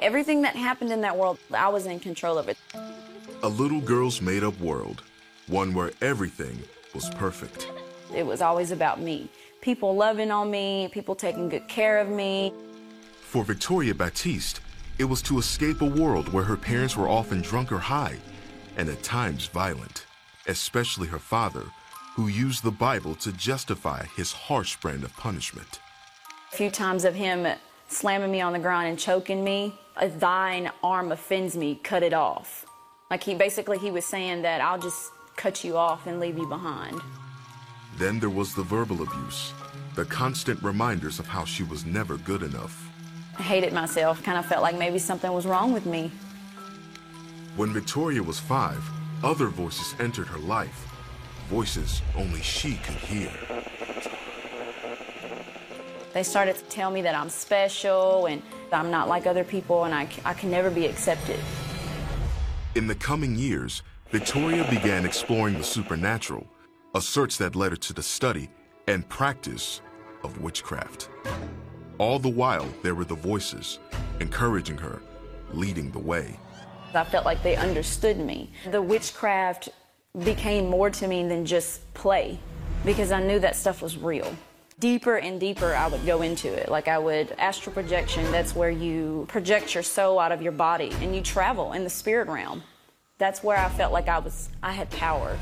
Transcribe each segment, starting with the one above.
Everything that happened in that world, I was in control of it. A little girl's made-up world, one where everything was perfect. It was always about me. People loving on me, people taking good care of me. For Victoria Baptiste, it was to escape a world where her parents were often drunk or high, and at times violent, especially her father, who used the Bible to justify his harsh brand of punishment. A few times of him slamming me on the ground and choking me, "Thine arm offends me, cut it off." Like he was saying that I'll just cut you off and leave you behind. Then there was the verbal abuse, the constant reminders of how she was never good enough. I hated myself, kind of felt like maybe something was wrong with me. When Victoria was 5, other voices entered her life, voices only she could hear. They started to tell me that I'm special and I'm not like other people and I can never be accepted. In the coming years, Victoria began exploring the supernatural, a search that led her to the study and practice of witchcraft. All the while, there were the voices encouraging her, leading the way. I felt like they understood me. The witchcraft became more to me than just play because I knew that stuff was real. Deeper and deeper I would go into it. Like I would, astral projection, that's where you project your soul out of your body and you travel in the spirit realm. That's where I felt like I had power.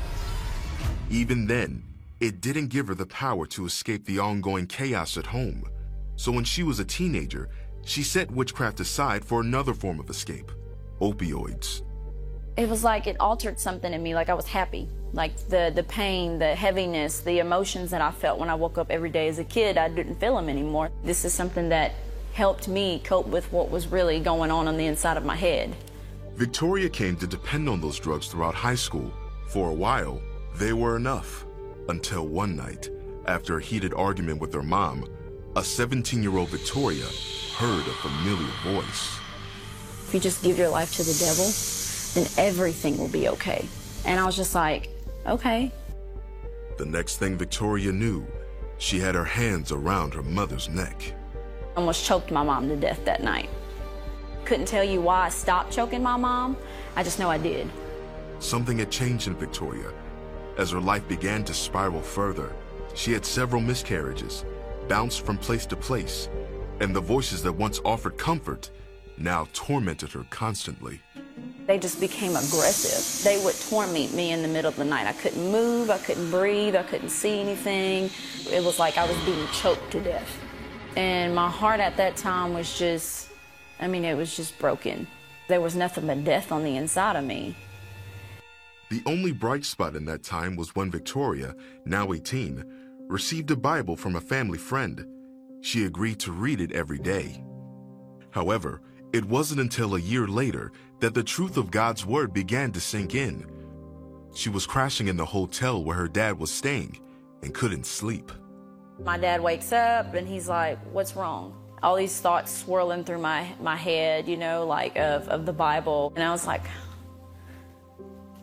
Even then, it didn't give her the power to escape the ongoing chaos at home. So when she was a teenager, she set witchcraft aside for another form of escape, opioids. It was like it altered something in me, like I was happy. Like the pain, the heaviness, the emotions that I felt when I woke up every day as a kid, I didn't feel them anymore. This is something that helped me cope with what was really going on the inside of my head. Victoria came to depend on those drugs throughout high school. For a while, they were enough, until one night, after a heated argument with her mom, a 17-year-old Victoria heard a familiar voice. If you just give your life to the devil, then everything will be okay. And I was just like, okay. The next thing Victoria knew, she had her hands around her mother's neck. I almost choked my mom to death that night. Couldn't tell you why I stopped choking my mom. I just know I did. Something had changed in Victoria. As her life began to spiral further, she had several miscarriages, bounced from place to place, and the voices that once offered comfort now tormented her constantly. They just became aggressive. They would torment me in the middle of the night. I couldn't move, I couldn't breathe, I couldn't see anything. It was like I was being choked to death. And my heart at that time was just, it was just broken. There was nothing but death on the inside of me. The only bright spot in that time was when Victoria, now 18, received a Bible from a family friend. She agreed to read it every day. However, it wasn't until a year later that the truth of God's word began to sink in. She was crashing in the hotel where her dad was staying and couldn't sleep. My dad wakes up and he's like, "What's wrong?" All these thoughts swirling through my head, like of the Bible. And I was like,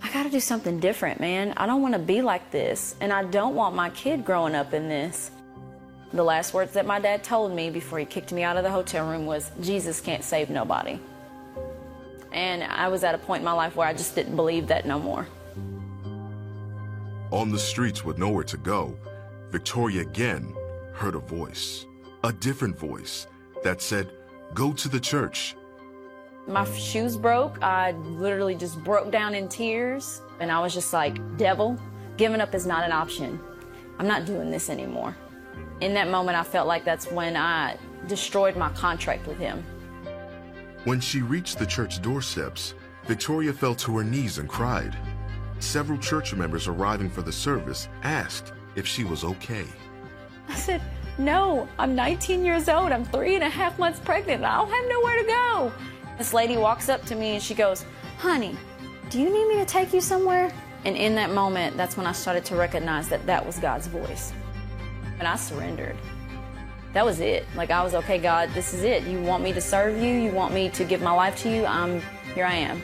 I gotta do something different, man. I don't wanna be like this. And I don't want my kid growing up in this. The last words that my dad told me before he kicked me out of the hotel room was, "Jesus can't save nobody." And I was at a point in my life where I just didn't believe that no more. On the streets with nowhere to go, Victoria again heard a voice, a different voice that said, "Go to the church." My shoes broke. I literally just broke down in tears. And I was just like, "Devil, giving up is not an option. I'm not doing this anymore." In that moment, I felt like that's when I destroyed my contract with him. When she reached the church doorsteps, Victoria fell to her knees and cried. Several church members arriving for the service asked if she was okay. I said, "No, I'm 19 years old. I'm 3.5 months pregnant. I don't have nowhere to go." This lady walks up to me and she goes, "Honey, do you need me to take you somewhere?" And in that moment, that's when I started to recognize that that was God's voice. And I surrendered. That was it. Like, I was, "Okay, God, this is it. You want me to serve you? You want me to give my life to you? Here I am."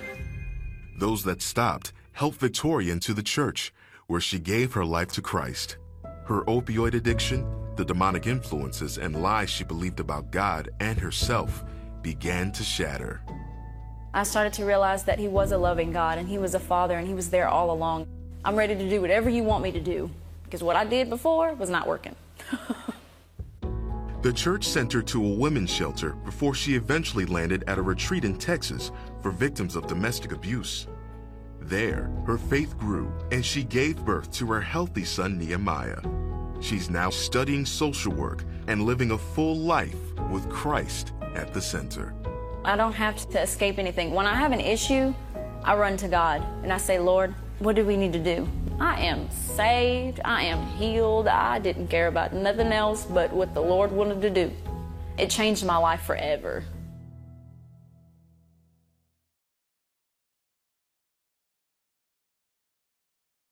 Those that stopped helped Victoria into the church, where she gave her life to Christ. Her opioid addiction, the demonic influences and lies she believed about God and herself began to shatter. I started to realize that He was a loving God, and He was a Father, and He was there all along. I'm ready to do whatever you want me to do, because what I did before was not working. The church sent her to a women's shelter before she eventually landed at a retreat in Texas for victims of domestic abuse. There, her faith grew, and she gave birth to her healthy son, Nehemiah. She's now studying social work and living a full life with Christ at the center. I don't have to escape anything. When I have an issue, I run to God and I say, Lord, what do we need to do? I am saved, I am healed, I didn't care about nothing else but what the Lord wanted to do. It changed my life forever.